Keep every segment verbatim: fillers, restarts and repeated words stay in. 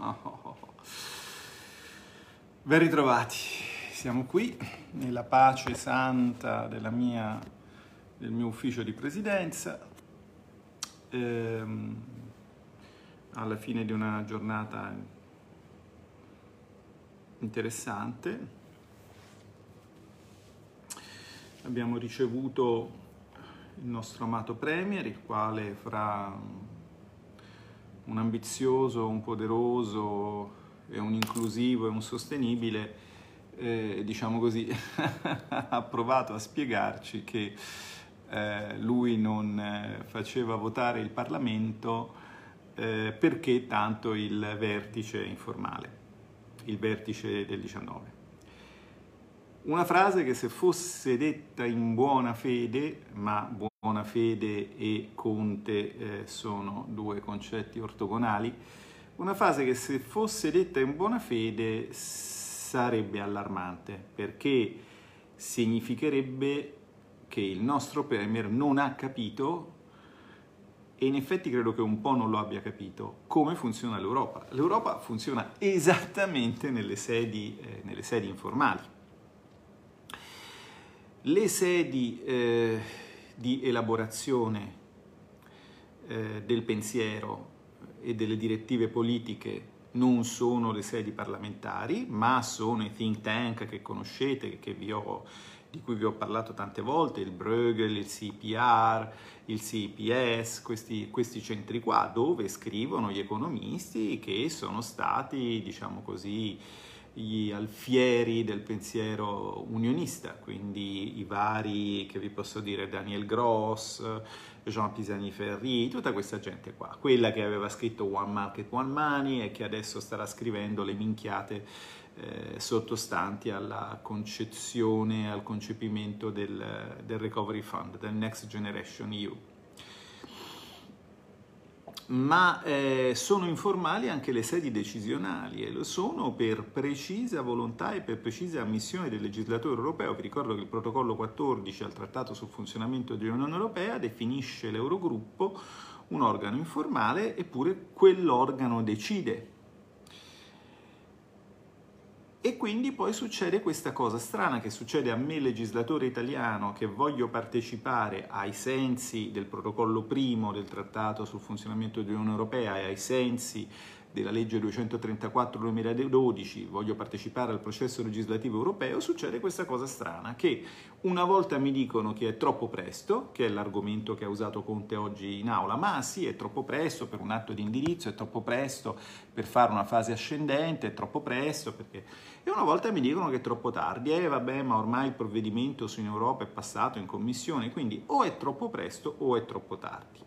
Oh. Ben ritrovati, siamo qui nella pace santa della mia, del mio ufficio di presidenza, ehm, alla fine di una giornata interessante. Abbiamo ricevuto il nostro amato Premier, il quale fra un ambizioso, un poderoso, e un inclusivo e un sostenibile, eh, diciamo così, ha provato a spiegarci che eh, lui non faceva votare il Parlamento eh, perché tanto il vertice informale, il vertice del diciannove. Una frase che se fosse detta in buona fede, ma buona Buona fede e Conte eh, sono due concetti ortogonali, una frase che se fosse detta in buona fede sarebbe allarmante, perché significherebbe che il nostro Premier non ha capito, e in effetti credo che un po' non lo abbia capito, come funziona l'Europa. L'Europa funziona esattamente nelle sedi, eh, nelle sedi informali. Le sedi... Eh, di elaborazione eh, del pensiero e delle direttive politiche non sono le sedi parlamentari, ma sono i think tank che conoscete, che vi ho, di cui vi ho parlato tante volte, il Bruegel, il C P R, il C I P S, questi, questi centri qua, dove scrivono gli economisti che sono stati, diciamo così, gli alfieri del pensiero unionista, quindi i vari, che vi posso dire, Daniel Gross, Jean Pisani Ferry, tutta questa gente qua, quella che aveva scritto One Market One Money e che adesso starà scrivendo le minchiate eh, sottostanti alla concezione, al concepimento del, del Recovery Fund, del Next Generation E U. Ma eh, sono informali anche le sedi decisionali, e lo sono per precisa volontà e per precisa ammissione del legislatore europeo. Vi ricordo che il protocollo quattordici al Trattato sul funzionamento dell'Unione Europea definisce l'Eurogruppo un organo informale, eppure quell'organo decide. E quindi poi succede questa cosa strana che succede a me, legislatore italiano, che voglio partecipare ai sensi del protocollo primo del Trattato sul funzionamento dell'Unione Europea e ai sensi della legge duecentotrentaquattro duemiladodici, voglio partecipare al processo legislativo europeo, succede questa cosa strana, che una volta mi dicono che è troppo presto, che è l'argomento che ha usato Conte oggi in aula, ma sì, è troppo presto per un atto di indirizzo, è troppo presto per fare una fase ascendente, è troppo presto perché... E una volta mi dicono che è troppo tardi, e eh, vabbè, ma ormai il provvedimento su in Europa è passato in commissione, quindi o è troppo presto o è troppo tardi.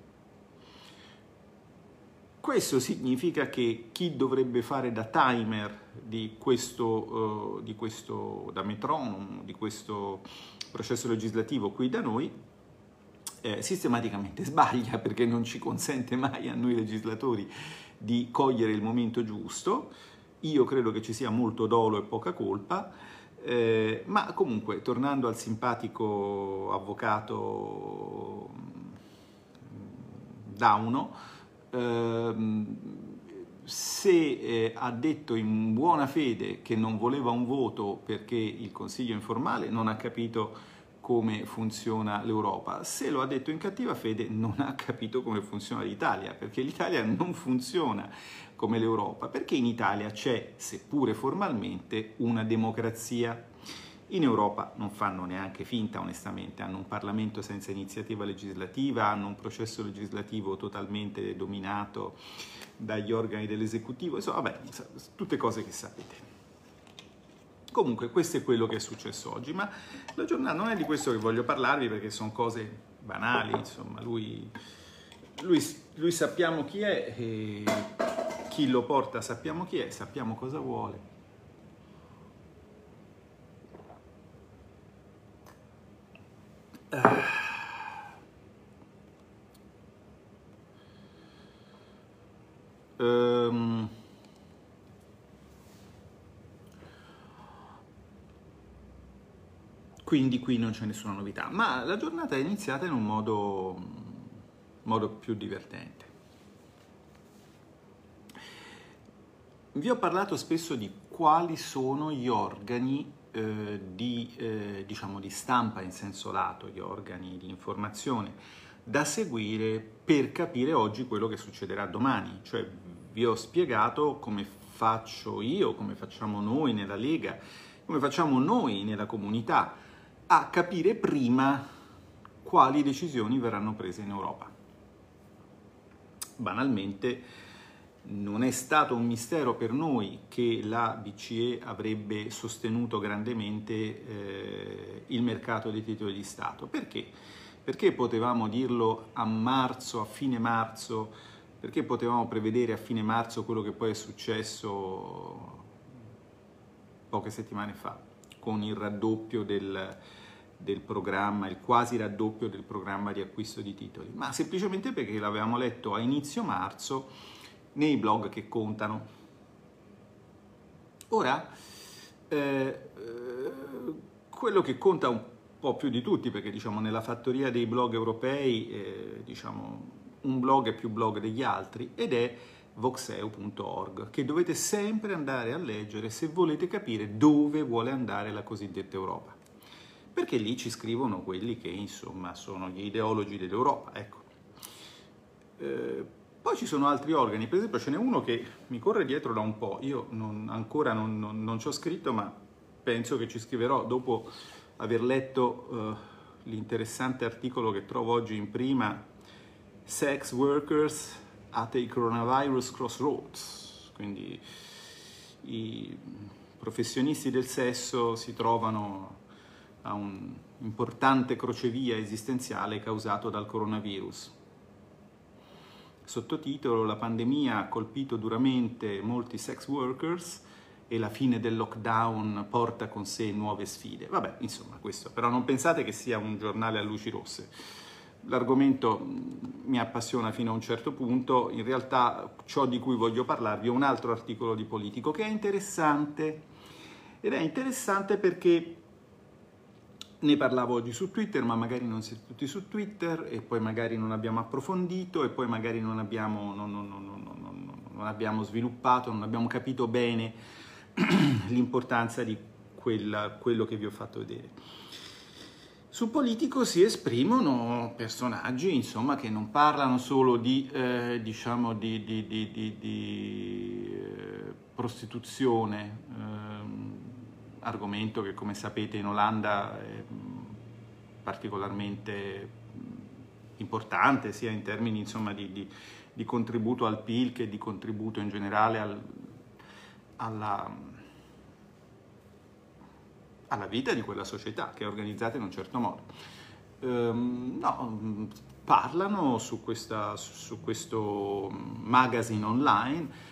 Questo significa che chi dovrebbe fare da timer di questo, uh, di questo da metronomo, di questo processo legislativo qui da noi, eh, sistematicamente sbaglia, perché non ci consente mai a noi legislatori di cogliere il momento giusto. Io credo che ci sia molto dolo e poca colpa, eh, ma comunque, tornando al simpatico avvocato Dauno, Uh, se eh, ha detto in buona fede che non voleva un voto perché il Consiglio informale non ha capito come funziona l'Europa, se lo ha detto in cattiva fede non ha capito come funziona l'Italia, perché l'Italia non funziona come l'Europa, perché in Italia c'è, seppure formalmente, una democrazia. In Europa non fanno neanche finta, onestamente, hanno un Parlamento senza iniziativa legislativa, hanno un processo legislativo totalmente dominato dagli organi dell'esecutivo, insomma, vabbè, tutte cose che sapete. Comunque, questo è quello che è successo oggi, ma la giornata non è di questo che voglio parlarvi, perché sono cose banali, insomma, lui, lui, lui sappiamo chi è, e chi lo porta sappiamo chi è, sappiamo cosa vuole. Uh, um, quindi qui non c'è nessuna novità, ma la giornata è iniziata in un modo, modo più divertente. Vi ho parlato spesso di quali sono gli organi eh, di, eh, diciamo di stampa in senso lato, gli organi di informazione da seguire per capire oggi quello che succederà domani. Cioè vi ho spiegato come faccio io, come facciamo noi nella Lega, come facciamo noi nella comunità a capire prima quali decisioni verranno prese in Europa. Banalmente, non è stato un mistero per noi che la B C E avrebbe sostenuto grandemente eh, il mercato dei titoli di Stato. Perché? Perché potevamo dirlo a marzo, a fine marzo, perché potevamo prevedere a fine marzo quello che poi è successo poche settimane fa, con il raddoppio del, del programma, il quasi raddoppio del programma di acquisto di titoli, ma semplicemente perché l'avevamo letto a inizio marzo nei blog che contano. Ora, eh, quello che conta un po' più di tutti, perché diciamo nella fattoria dei blog europei, eh, diciamo un blog è più blog degli altri, ed è voxeu punto org, che dovete sempre andare a leggere se volete capire dove vuole andare la cosiddetta Europa. Perché lì ci scrivono quelli che insomma sono gli ideologi dell'Europa, ecco. Eh, Poi ci sono altri organi, per esempio ce n'è uno che mi corre dietro da un po', io non, ancora non, non, non ci ho scritto, ma penso che ci scriverò dopo aver letto uh, l'interessante articolo che trovo oggi in prima, Sex Workers at a Coronavirus Crossroads, quindi i professionisti del sesso si trovano a un importante crocevia esistenziale causato dal coronavirus. Sottotitolo: la pandemia ha colpito duramente molti sex workers e la fine del lockdown porta con sé nuove sfide. Vabbè, insomma, questo, però non pensate che sia un giornale a luci rosse. L'argomento mi appassiona fino a un certo punto, in realtà ciò di cui voglio parlarvi è un altro articolo di Politico che è interessante, ed è interessante perché ne parlavo oggi su Twitter, ma magari non siete tutti su Twitter, e poi magari non abbiamo approfondito, e poi magari non abbiamo, non, non, non, non, non, non abbiamo sviluppato, non abbiamo capito bene l'importanza di quella, quello che vi ho fatto vedere. Su Politico si esprimono personaggi, insomma, che non parlano solo di, eh, diciamo, di, di, di, di, di eh, prostituzione, eh, argomento che, come sapete, in Olanda è particolarmente importante, sia in termini insomma di, di, di contributo al P I L che di contributo in generale al, alla, alla vita di quella società che è organizzata in un certo modo. Ehm, no, parlano su, questa, su questo magazine online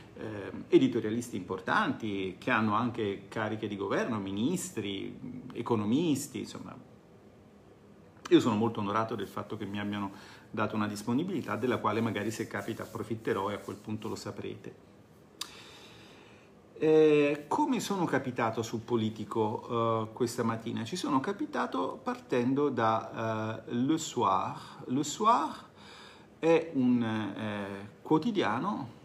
editorialisti importanti che hanno anche cariche di governo, ministri, economisti, insomma. Io sono molto onorato del fatto che mi abbiano dato una disponibilità della quale magari, se capita, approfitterò, e a quel punto lo saprete. Eh, come sono capitato su Politico eh, questa mattina? Ci sono capitato partendo da eh, Le Soir. Le Soir è un eh, quotidiano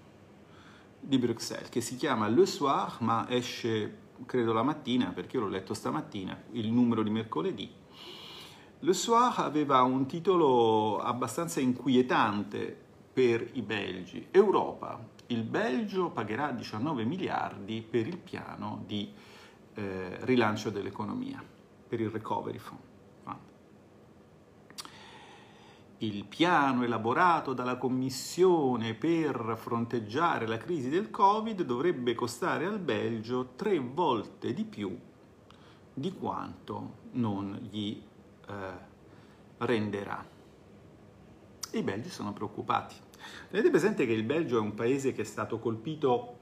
di Bruxelles, che si chiama Le Soir, ma esce credo la mattina, perché io l'ho letto stamattina, il numero di mercoledì. Le Soir aveva un titolo abbastanza inquietante per i belgi. Europa, il Belgio pagherà diciannove miliardi per il piano di eh, rilancio dell'economia, per il Recovery Fund. Il piano elaborato dalla Commissione per fronteggiare la crisi del Covid dovrebbe costare al Belgio tre volte di più di quanto non gli eh, renderà. I belgi sono preoccupati. Avete presente che il Belgio è un paese che è stato colpito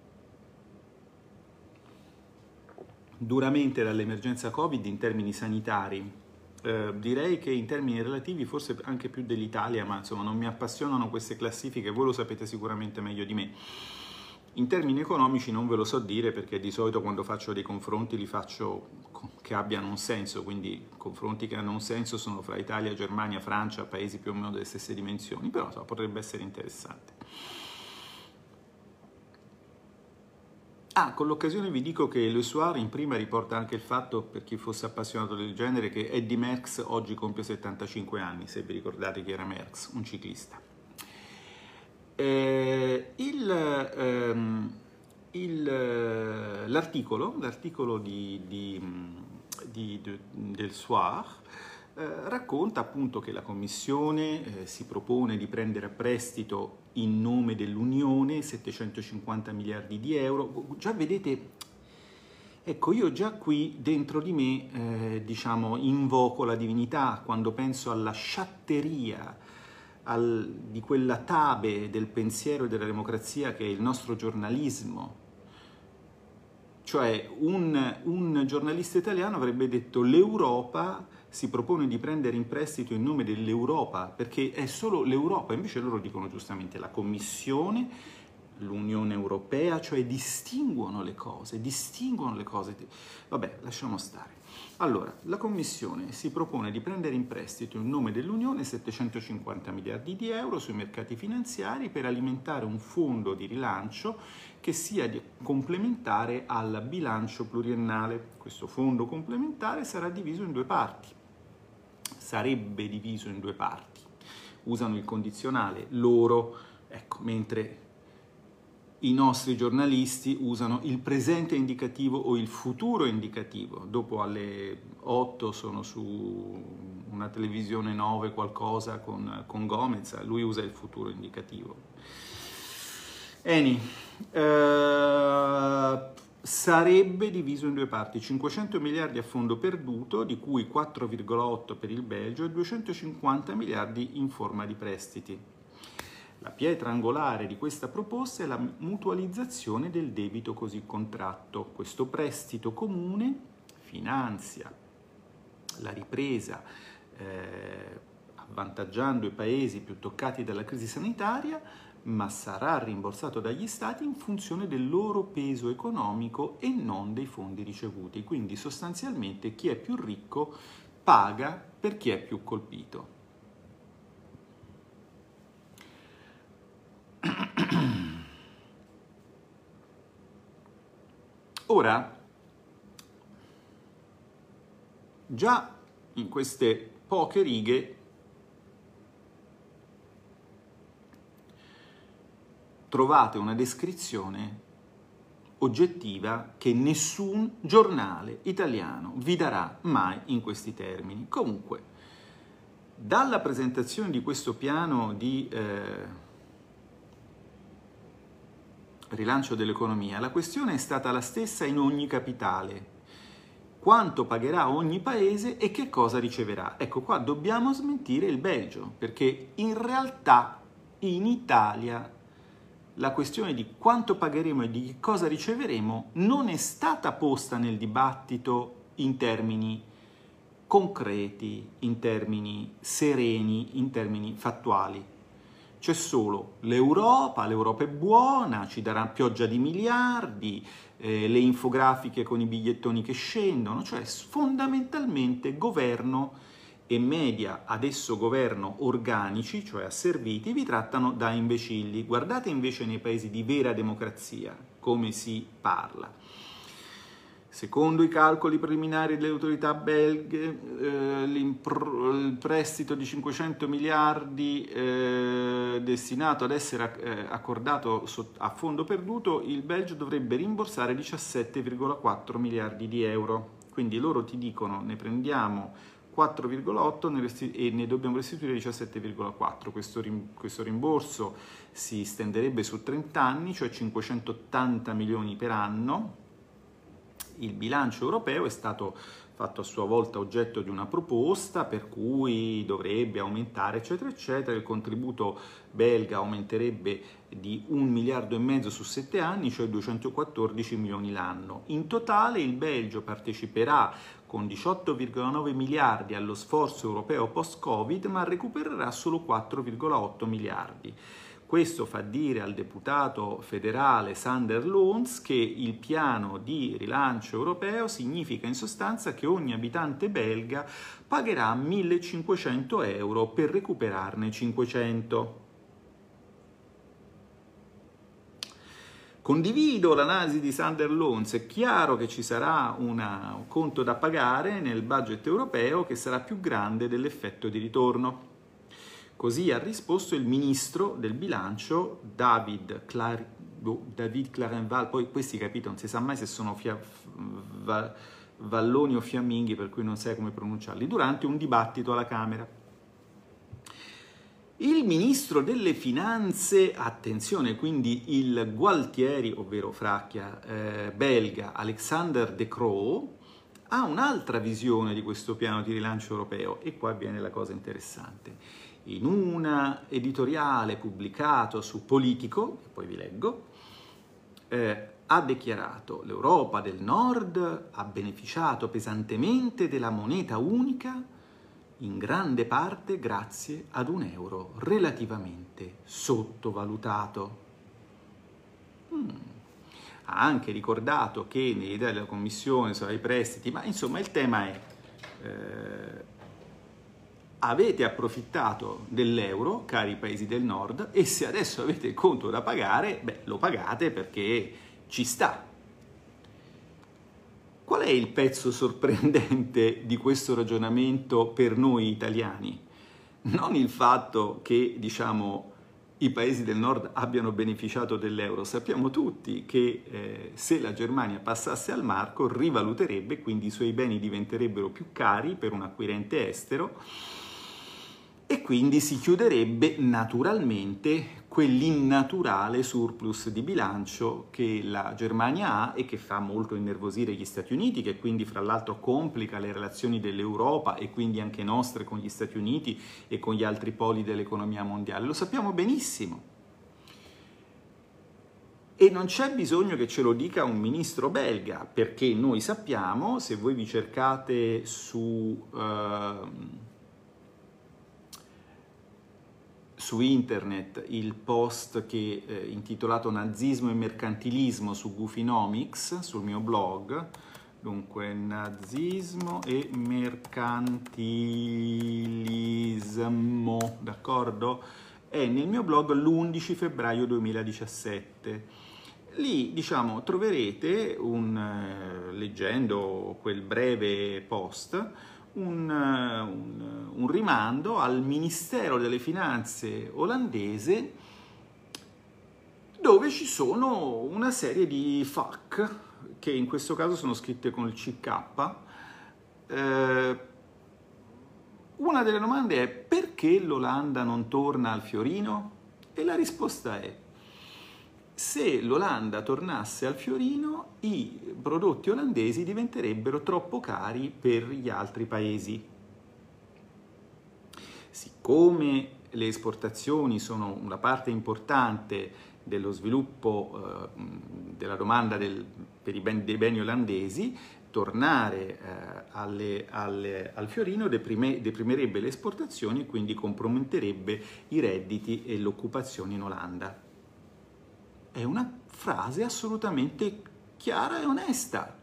duramente dall'emergenza Covid in termini sanitari? Eh, direi che in termini relativi forse anche più dell'Italia, ma insomma non mi appassionano queste classifiche, voi lo sapete sicuramente meglio di me. In termini economici non ve lo so dire, perché di solito quando faccio dei confronti li faccio che abbiano un senso, quindi confronti che hanno un senso sono fra Italia, Germania, Francia, paesi più o meno delle stesse dimensioni, però insomma, potrebbe essere interessante. Ah, con l'occasione vi dico che Le Soir in prima riporta anche il fatto, per chi fosse appassionato del genere, che Eddy Merckx oggi compie settantacinque anni, se vi ricordate chi era Merckx, un ciclista. Eh, il, ehm, il, l'articolo, l'articolo di, di, di, de, del Soir eh, racconta appunto che la Commissione eh, si propone di prendere a prestito in nome dell'Unione settecentocinquanta miliardi di euro. Già vedete, ecco, io già qui dentro di me eh, diciamo invoco la divinità quando penso alla sciatteria al, di quella tabe del pensiero e della democrazia che è il nostro giornalismo. Cioè un, un giornalista italiano avrebbe detto: l'Europa si propone di prendere in prestito in nome dell'Europa, perché è solo l'Europa. Invece loro dicono giustamente la Commissione, l'Unione Europea, cioè distinguono le cose, distinguono le cose. Vabbè, lasciamo stare. Allora, la Commissione si propone di prendere in prestito in nome dell'Unione settecentocinquanta miliardi di euro sui mercati finanziari per alimentare un fondo di rilancio che sia complementare al bilancio pluriennale. Questo fondo complementare sarà diviso in due parti. Sarebbe diviso in due parti, usano il condizionale loro, ecco, mentre i nostri giornalisti usano il presente indicativo o il futuro indicativo. Dopo alle otto sono su una televisione nove qualcosa con, con Gomez, lui usa il futuro indicativo. Eni, uh, sarebbe diviso in due parti, cinquecento miliardi a fondo perduto, di cui quattro virgola otto per il Belgio e duecentocinquanta miliardi in forma di prestiti. La pietra angolare di questa proposta è la mutualizzazione del debito così contratto. Questo prestito comune finanzia la ripresa eh, avvantaggiando i paesi più toccati dalla crisi sanitaria, ma sarà rimborsato dagli stati in funzione del loro peso economico e non dei fondi ricevuti. Quindi sostanzialmente chi è più ricco paga per chi è più colpito. Ora, già in queste poche righe trovate una descrizione oggettiva che nessun giornale italiano vi darà mai in questi termini. Comunque, dalla presentazione di questo piano di eh, rilancio dell'economia, la questione è stata la stessa in ogni capitale. Quanto pagherà ogni paese e che cosa riceverà? Ecco qua dobbiamo smentire il Belgio, perché in realtà in Italia la questione di quanto pagheremo e di che cosa riceveremo non è stata posta nel dibattito in termini concreti, in termini sereni, in termini fattuali. C'è solo l'Europa, l'Europa è buona, ci darà pioggia di miliardi, eh, le infografiche con i bigliettoni che scendono, cioè fondamentalmente governo e media, adesso governo organici, cioè asserviti, vi trattano da imbecilli. Guardate invece nei paesi di vera democrazia come si parla. Secondo i calcoli preliminari delle autorità belghe, eh, il prestito di cinquecento miliardi eh, destinato ad essere eh, accordato a fondo perduto, il Belgio dovrebbe rimborsare diciassette virgola quattro miliardi di euro. Quindi loro ti dicono: ne prendiamo quattro virgola otto e ne dobbiamo restituire diciassette virgola quattro. Questo, rim- questo rimborso si stenderebbe su trenta anni, cioè cinquecentottanta milioni per anno. Il bilancio europeo è stato fatto a sua volta oggetto di una proposta per cui dovrebbe aumentare eccetera eccetera, il contributo belga aumenterebbe di un miliardo e mezzo su sette anni, cioè duecentoquattordici milioni l'anno. In totale il Belgio parteciperà con diciotto virgola nove miliardi allo sforzo europeo post-Covid, ma recupererà solo quattro virgola otto miliardi. Questo fa dire al deputato federale Sander Loons che il piano di rilancio europeo significa in sostanza che ogni abitante belga pagherà millecinquecento euro per recuperarne cinquecento. Condivido l'analisi di Sander Loons, è chiaro che ci sarà una, un conto da pagare nel budget europeo che sarà più grande dell'effetto di ritorno. Così ha risposto il ministro del bilancio David, Clar- David Clarenval, poi questi capito, non si sa mai se sono fia- va- valloni o fiamminghi, per cui non sai come pronunciarli, durante un dibattito alla Camera. Il ministro delle finanze, attenzione, quindi il Gualtieri, ovvero Fracchia, eh, belga, Alexander De Croo, ha un'altra visione di questo piano di rilancio europeo, e qua viene la cosa interessante. In un editoriale pubblicato su Politico, che poi vi leggo, eh, ha dichiarato: l'Europa del Nord ha beneficiato pesantemente della moneta unica in grande parte grazie ad un euro relativamente sottovalutato. Hmm. Ha anche ricordato che nell'idea della Commissione sono i prestiti, ma insomma il tema è eh, avete approfittato dell'euro, cari paesi del Nord, e se adesso avete il conto da pagare, beh, lo pagate perché ci sta. Qual è il pezzo sorprendente di questo ragionamento per noi italiani? Non il fatto che, diciamo, i paesi del nord abbiano beneficiato dell'euro. Sappiamo tutti che eh, se la Germania passasse al marco rivaluterebbe, quindi i suoi beni diventerebbero più cari per un acquirente estero e quindi si chiuderebbe naturalmente quell'innaturale surplus di bilancio che la Germania ha e che fa molto innervosire gli Stati Uniti, che quindi fra l'altro complica le relazioni dell'Europa e quindi anche nostre con gli Stati Uniti e con gli altri poli dell'economia mondiale. Lo sappiamo benissimo. E non c'è bisogno che ce lo dica un ministro belga, perché noi sappiamo, se voi vi cercate su... Uh, su internet il post che eh, intitolato Nazismo e mercantilismo su Goofinomics, sul mio blog, dunque nazismo e mercantilismo, d'accordo? È nel mio blog l'undici febbraio duemiladiciassette. Lì, diciamo, troverete, un, eh, leggendo quel breve post, Un, un, un rimando al Ministero delle Finanze olandese, dove ci sono una serie di F A Q, che in questo caso sono scritte con il C K. Eh, una delle domande è: perché l'Olanda non torna al fiorino? E la risposta è: se l'Olanda tornasse al fiorino, i prodotti olandesi diventerebbero troppo cari per gli altri paesi. Siccome le esportazioni sono una parte importante dello sviluppo eh, della domanda del, per i ben, dei beni olandesi, tornare eh, alle, alle, al fiorino deprime, deprimerebbe le esportazioni e quindi comprometterebbe i redditi e l'occupazione in Olanda. È una frase assolutamente chiara e onesta.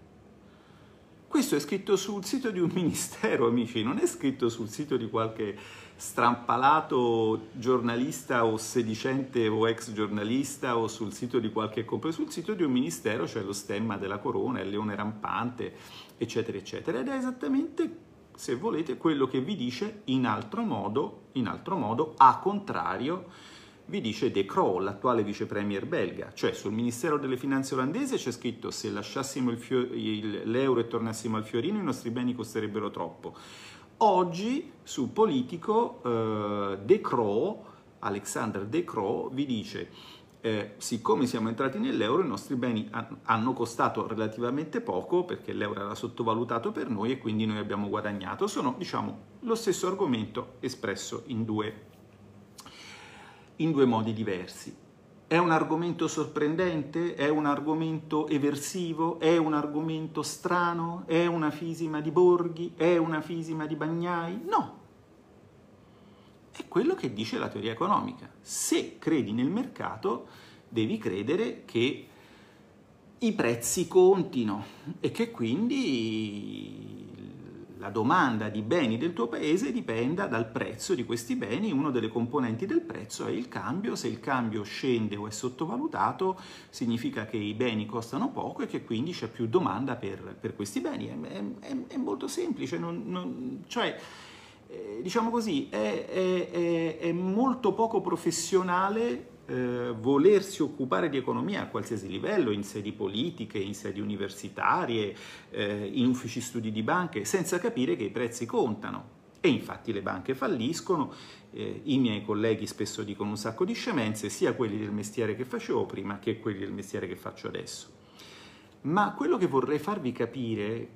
Questo è scritto sul sito di un ministero, amici, non è scritto sul sito di qualche strampalato giornalista o sedicente o ex giornalista o sul sito di qualche compagno. Sul sito di un ministero c'è lo stemma della corona, il leone rampante, eccetera, eccetera. Ed è esattamente, se volete, quello che vi dice in altro modo, in altro modo, a contrario, vi dice De Croo, l'attuale vice premier belga. Cioè sul Ministero delle Finanze olandese c'è scritto: se lasciassimo il fio- il, l'euro e tornassimo al fiorino i nostri beni costerebbero troppo. Oggi su Politico eh, De Croo, Alexander De Croo, vi dice eh, siccome siamo entrati nell'euro i nostri beni han- hanno costato relativamente poco perché l'euro era sottovalutato per noi e quindi noi abbiamo guadagnato. Sono, diciamo, lo stesso argomento espresso in due in due modi diversi. È un argomento sorprendente? È un argomento eversivo? È un argomento strano? È una fisima di Borghi? È una fisima di Bagnai? No! È quello che dice la teoria economica. Se credi nel mercato, devi credere che i prezzi contino e che quindi la domanda di beni del tuo paese dipenda dal prezzo di questi beni. Una delle componenti del prezzo è il cambio. Se il cambio scende o è sottovalutato, significa che i beni costano poco e che quindi c'è più domanda per, per questi beni. È, è, è molto semplice, non, non, cioè... diciamo così, è, è, è molto poco professionale eh, volersi occupare di economia a qualsiasi livello, in sedi politiche, in sedi universitarie, eh, in uffici studi di banche, senza capire che i prezzi contano. E infatti le banche falliscono, eh, i miei colleghi spesso dicono un sacco di scemenze, sia quelli del mestiere che facevo prima che quelli del mestiere che faccio adesso. Ma quello che vorrei farvi capire,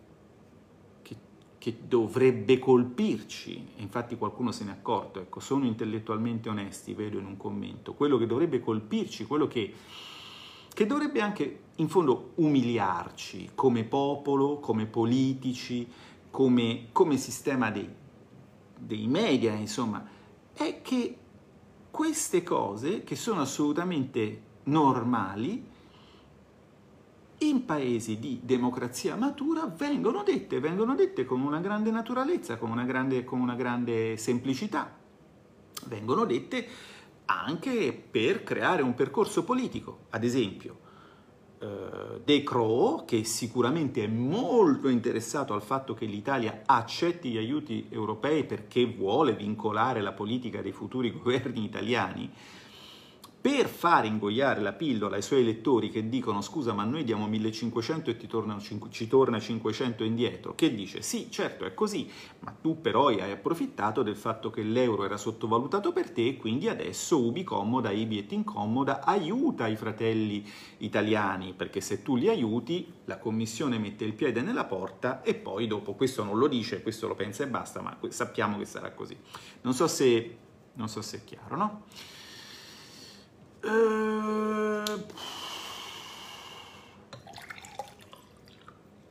che dovrebbe colpirci, infatti qualcuno se n'è accorto, ecco, sono intellettualmente onesti, vedo in un commento, quello che dovrebbe colpirci, quello che, che dovrebbe anche in fondo umiliarci come popolo, come politici, come, come sistema dei, dei media, insomma, è che queste cose, che sono assolutamente normali, in paesi di democrazia matura vengono dette, vengono dette con una grande naturalezza, con una grande, con una grande semplicità, vengono dette anche per creare un percorso politico. Ad esempio, eh, De Croo, che sicuramente è molto interessato al fatto che l'Italia accetti gli aiuti europei perché vuole vincolare la politica dei futuri governi italiani, per far ingoiare la pillola ai suoi elettori che dicono scusa ma noi diamo millecinquecento e ti torna, ci torna cinquecento indietro, che dice sì certo è così, ma tu però hai approfittato del fatto che l'euro era sottovalutato per te e quindi adesso ubi commoda, ibi et incommoda, aiuta i fratelli italiani, perché se tu li aiuti la Commissione mette il piede nella porta e poi dopo, questo non lo dice, questo lo pensa e basta, ma sappiamo che sarà così. Non so se, non so se è chiaro, no?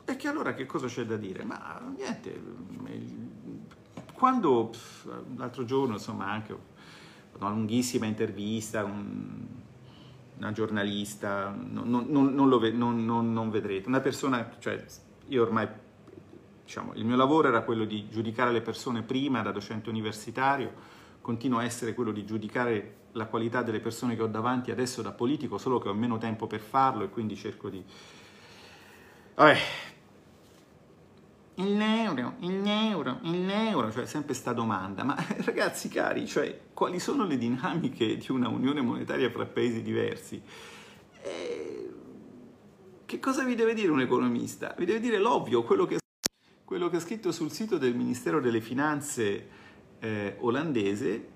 E che allora che cosa c'è da dire? Ma niente, quando l'altro giorno, insomma, anche una lunghissima intervista un, una giornalista, non, non, non, lo ve, non, non, non vedrete, una persona, cioè io ormai, diciamo, il mio lavoro era quello di giudicare le persone prima da docente universitario, continua a essere quello di giudicare la qualità delle persone che ho davanti adesso da politico, solo che ho meno tempo per farlo e quindi cerco di... Vabbè. Il euro, il euro, il euro, cioè sempre sta domanda. Ma ragazzi cari, cioè, quali sono le dinamiche di una unione monetaria fra paesi diversi? E... che cosa vi deve dire un economista? Vi deve dire l'ovvio, quello che, quello che è scritto sul sito del Ministero delle Finanze eh, olandese,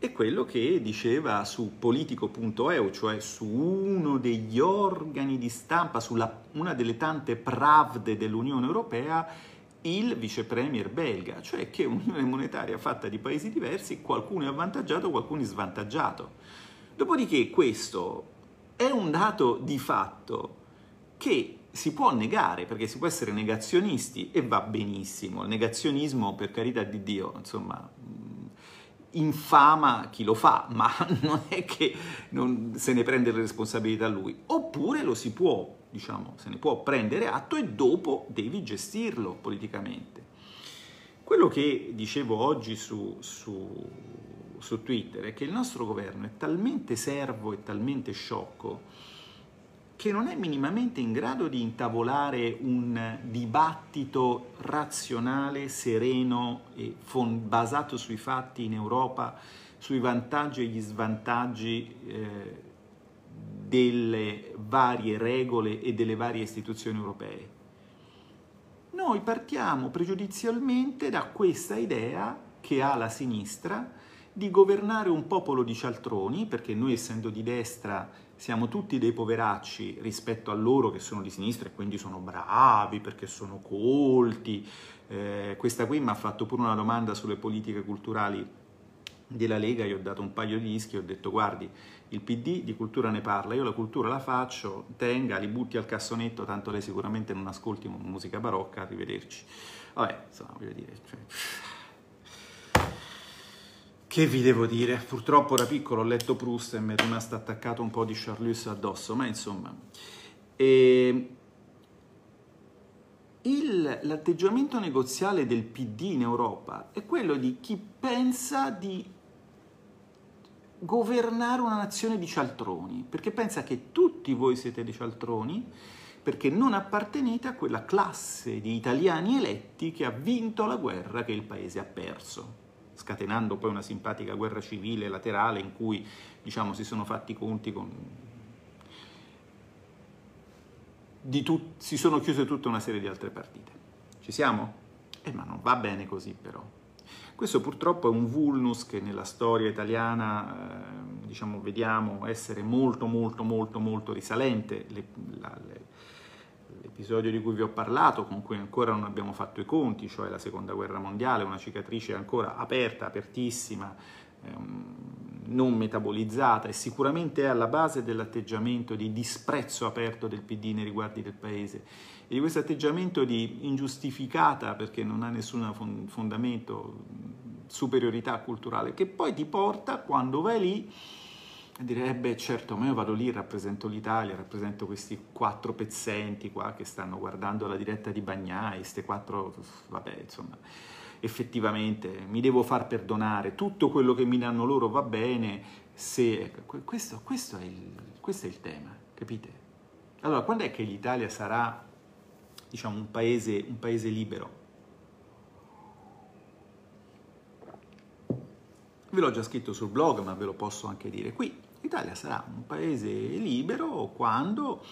è quello che diceva su politico punto e u, cioè su uno degli organi di stampa, sulla una delle tante pravde dell'Unione Europea, il vicepremier belga, cioè che un'unione monetaria fatta di paesi diversi, qualcuno è avvantaggiato, qualcuno è svantaggiato. Dopodiché questo è un dato di fatto che si può negare, perché si può essere negazionisti e va benissimo, il negazionismo, per carità di Dio, insomma... infama chi lo fa, ma non è che non se ne prende le responsabilità lui, oppure lo si può, diciamo, se ne può prendere atto e dopo devi gestirlo politicamente. Quello che dicevo oggi su, su, su Twitter è che il nostro governo è talmente servo e talmente sciocco che non è minimamente in grado di intavolare un dibattito razionale, sereno, e basato sui fatti in Europa, sui vantaggi e gli svantaggi eh, delle varie regole e delle varie istituzioni europee. Noi partiamo pregiudizialmente da questa idea che ha la sinistra di governare un popolo di cialtroni, perché noi essendo di destra siamo tutti dei poveracci rispetto a loro che sono di sinistra e quindi sono bravi perché sono colti. Eh, questa qui mi ha fatto pure una domanda sulle politiche culturali della Lega, io ho dato un paio di dischi, ho detto guardi, il P D di cultura ne parla, io la cultura la faccio, tenga, li butti al cassonetto, tanto lei sicuramente non ascolti musica barocca, arrivederci. Vabbè, insomma, voglio dire... Cioè... Che vi devo dire? Purtroppo da piccolo ho letto Proust e mi è rimasto attaccato un po' di Charlus addosso, ma insomma... E... il, l'atteggiamento negoziale del P D in Europa è quello di chi pensa di governare una nazione di cialtroni, perché pensa che tutti voi siete dei cialtroni, perché non appartenete a quella classe di italiani eletti che ha vinto la guerra che il paese ha perso, scatenando poi una simpatica guerra civile laterale in cui, diciamo, si sono fatti i conti con... Di tut... si sono chiuse tutta una serie di altre partite. Ci siamo? Eh, ma non va bene così, però. Questo purtroppo è un vulnus che nella storia italiana, eh, diciamo, vediamo essere molto, molto, molto, molto risalente. Le, la, le, l'episodio di cui vi ho parlato, con cui ancora non abbiamo fatto i conti, cioè la seconda guerra mondiale, una cicatrice ancora aperta, apertissima, ehm, non metabolizzata, e sicuramente è alla base dell'atteggiamento di disprezzo aperto del P D nei riguardi del paese, e di questo atteggiamento di ingiustificata, perché non ha nessun fondamento, superiorità culturale, che poi ti porta, quando vai lì, direbbe, certo, ma io vado lì, rappresento l'Italia, rappresento questi quattro pezzenti qua che stanno guardando la diretta di Bagnai, queste quattro, vabbè, insomma, effettivamente mi devo far perdonare, tutto quello che mi danno loro va bene, se... Questo, questo, è, il, questo è il tema, capite? Allora, quando è che l'Italia sarà, diciamo, un paese, un paese libero? Ve l'ho già scritto sul blog, ma ve lo posso anche dire qui. L'Italia sarà un paese libero quando,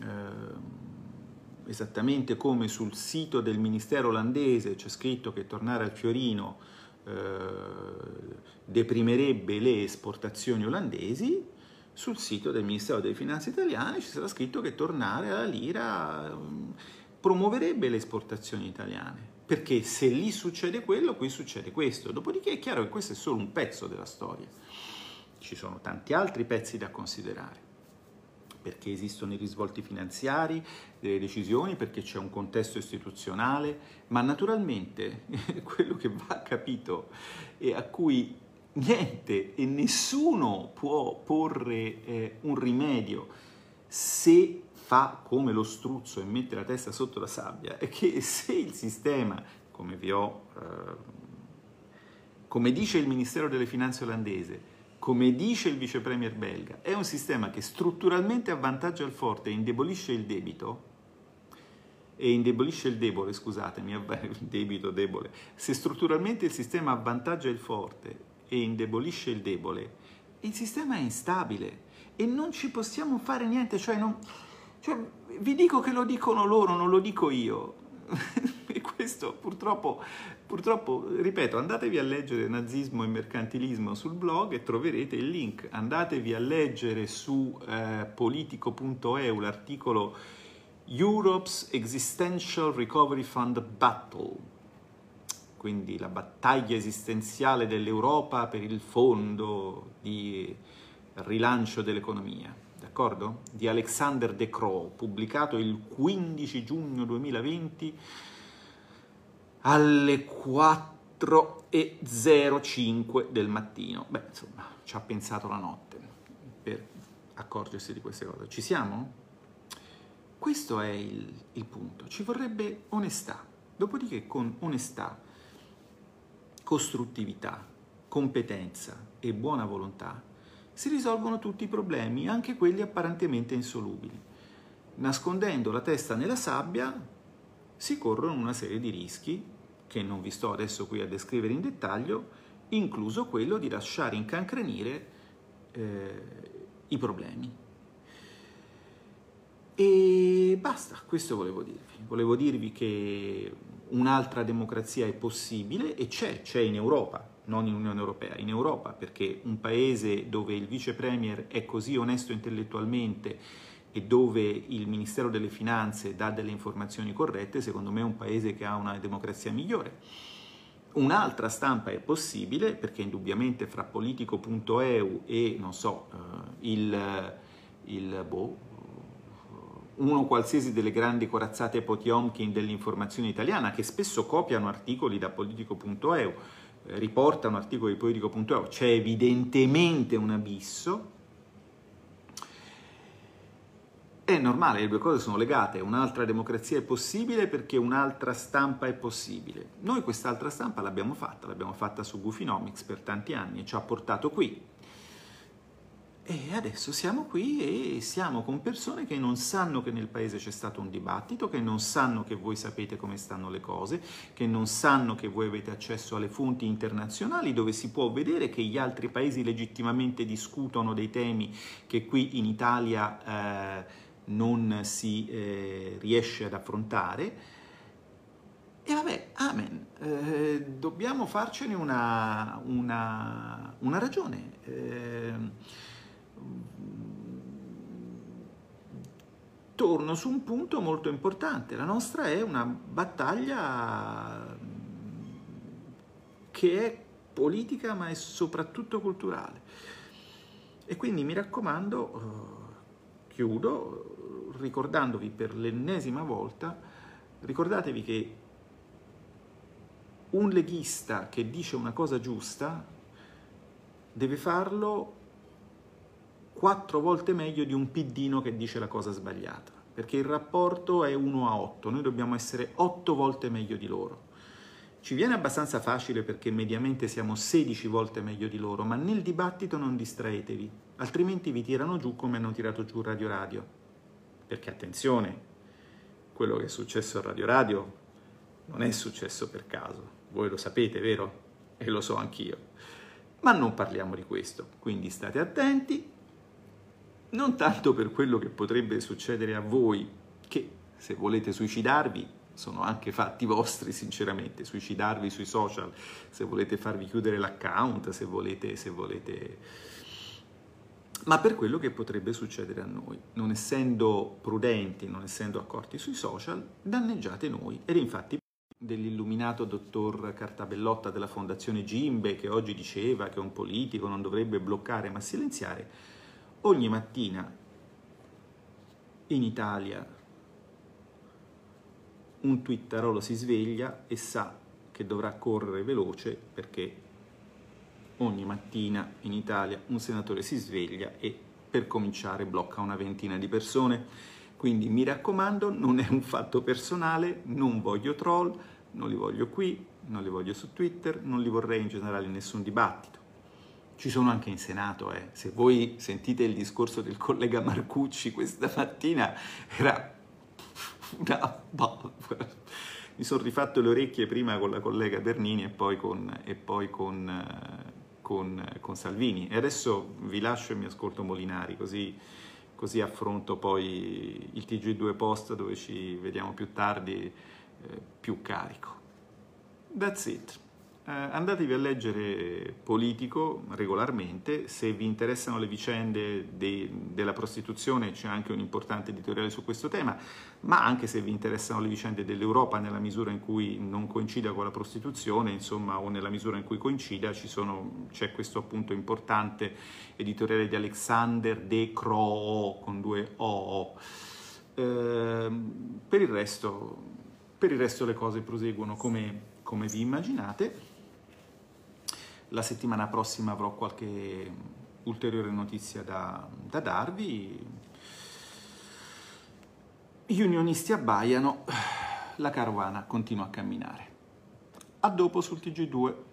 eh, esattamente come sul sito del ministero olandese c'è scritto che tornare al fiorino eh, deprimerebbe le esportazioni olandesi, sul sito del ministero delle finanze italiane ci sarà scritto che tornare alla lira promuoverebbe le esportazioni italiane. Perché se lì succede quello, qui succede questo. Dopodiché è chiaro che questo è solo un pezzo della storia. Ci sono tanti altri pezzi da considerare, perché esistono i risvolti finanziari delle decisioni, perché c'è un contesto istituzionale, ma naturalmente quello che va capito e a cui niente e nessuno può porre eh, un rimedio se fa come lo struzzo e mette la testa sotto la sabbia, è che se il sistema, come vi ho, eh, come dice il Ministero delle Finanze olandese, come dice il vice premier belga, è un sistema che strutturalmente avvantaggia il forte e indebolisce il debito, e indebolisce il debole, scusatemi, il debito debole, se strutturalmente il sistema avvantaggia il forte e indebolisce il debole, il sistema è instabile e non ci possiamo fare niente, cioè non... Cioè, vi dico che lo dicono loro, non lo dico io. E questo purtroppo, purtroppo, ripeto, andatevi a leggere Nazismo e mercantilismo sul blog e troverete il link. Andatevi a leggere su eh, politico punto e u l'articolo Europe's Existential Recovery Fund Battle, quindi la battaglia esistenziale dell'Europa per il fondo di rilancio dell'economia. D'accordo? Di Alexander De Croo, pubblicato il quindici giugno duemilaventi alle quattro e zero cinque del mattino. Beh, insomma, ci ha pensato la notte per accorgersi di queste cose. Ci siamo? Questo è il, il punto. Ci vorrebbe onestà. Dopodiché con onestà, costruttività, competenza e buona volontà si risolvono tutti i problemi, anche quelli apparentemente insolubili. Nascondendo la testa nella sabbia si corrono una serie di rischi, che non vi sto adesso qui a descrivere in dettaglio, incluso quello di lasciare incancrenire eh, i problemi. E basta, questo volevo dirvi. Volevo dirvi che un'altra democrazia è possibile, e c'è, c'è in Europa. Non in Unione Europea, in Europa, perché un paese dove il vice premier è così onesto intellettualmente e dove il Ministero delle Finanze dà delle informazioni corrette, secondo me è un paese che ha una democrazia migliore. Un'altra stampa è possibile, perché indubbiamente fra politico punto e u e, non so, il, il boh, uno qualsiasi delle grandi corazzate Potiomkin dell'informazione italiana, che spesso copiano articoli da politico punto e u, riportano articoli di politico punto e u, c'è evidentemente un abisso, È normale, le due cose sono legate, un'altra democrazia è possibile perché un'altra stampa è possibile. Noi quest'altra stampa l'abbiamo fatta, l'abbiamo fatta su Goofinomics per tanti anni e ci ha portato qui. E adesso siamo qui e siamo con persone che non sanno che nel paese c'è stato un dibattito, che non sanno che voi sapete come stanno le cose, che non sanno che voi avete accesso alle fonti internazionali dove si può vedere che gli altri paesi legittimamente discutono dei temi che qui in Italia eh, non si eh, riesce ad affrontare. E vabbè, amen, eh, dobbiamo farcene una, una, una ragione. Eh, Torno su un punto molto importante, la nostra è una battaglia che è politica ma è soprattutto culturale e quindi mi raccomando, chiudo ricordandovi per l'ennesima volta, ricordatevi che un leghista che dice una cosa giusta deve farlo quattro volte meglio di un piddino che dice la cosa sbagliata, perché il rapporto è uno a otto, noi dobbiamo essere otto volte meglio di loro. Ci viene abbastanza facile perché mediamente siamo sedici volte meglio di loro, ma nel dibattito non distraetevi, altrimenti vi tirano giù come hanno tirato giù Radio Radio, perché attenzione, quello che è successo a Radio Radio non è successo per caso, voi lo sapete, vero? E lo so anch'io, ma non parliamo di questo, quindi state attenti, non tanto per quello che potrebbe succedere a voi, che se volete suicidarvi sono anche fatti vostri sinceramente, suicidarvi sui social, se volete farvi chiudere l'account, se volete, se volete, ma per quello che potrebbe succedere a noi. Non essendo prudenti, non essendo accorti sui social, danneggiate noi. Ed infatti dell'illuminato dottor Cartabellotta della Fondazione Gimbe, che oggi diceva che un politico non dovrebbe bloccare ma silenziare, ogni mattina in Italia un twitterolo si sveglia e sa che dovrà correre veloce perché ogni mattina in Italia un senatore si sveglia e per cominciare blocca una ventina di persone. Quindi mi raccomando, non è un fatto personale, non voglio troll, non li voglio qui, non li voglio su Twitter, non li vorrei in generale in nessun dibattito. Ci sono anche in Senato, eh. Se voi sentite il discorso del collega Marcucci questa mattina, era una... mi sono rifatto le orecchie prima con la collega Bernini e poi con, e poi con, con, con Salvini. E adesso vi lascio e mi ascolto Molinari, così, così affronto poi il T G due post dove ci vediamo più tardi, eh, più carico. That's it. Uh, andatevi a leggere Politico regolarmente, se vi interessano le vicende de, della prostituzione c'è anche un importante editoriale su questo tema, ma anche se vi interessano le vicende dell'Europa nella misura in cui non coincida con la prostituzione, insomma, o nella misura in cui coincida, ci sono, c'è questo appunto importante editoriale di Alexander De Croo con due O. Uh, per il resto, per il resto le cose proseguono come, come vi immaginate. La settimana prossima avrò qualche ulteriore notizia da, da darvi. Gli unionisti abbaiano, la carovana continua a camminare. A dopo sul T G due.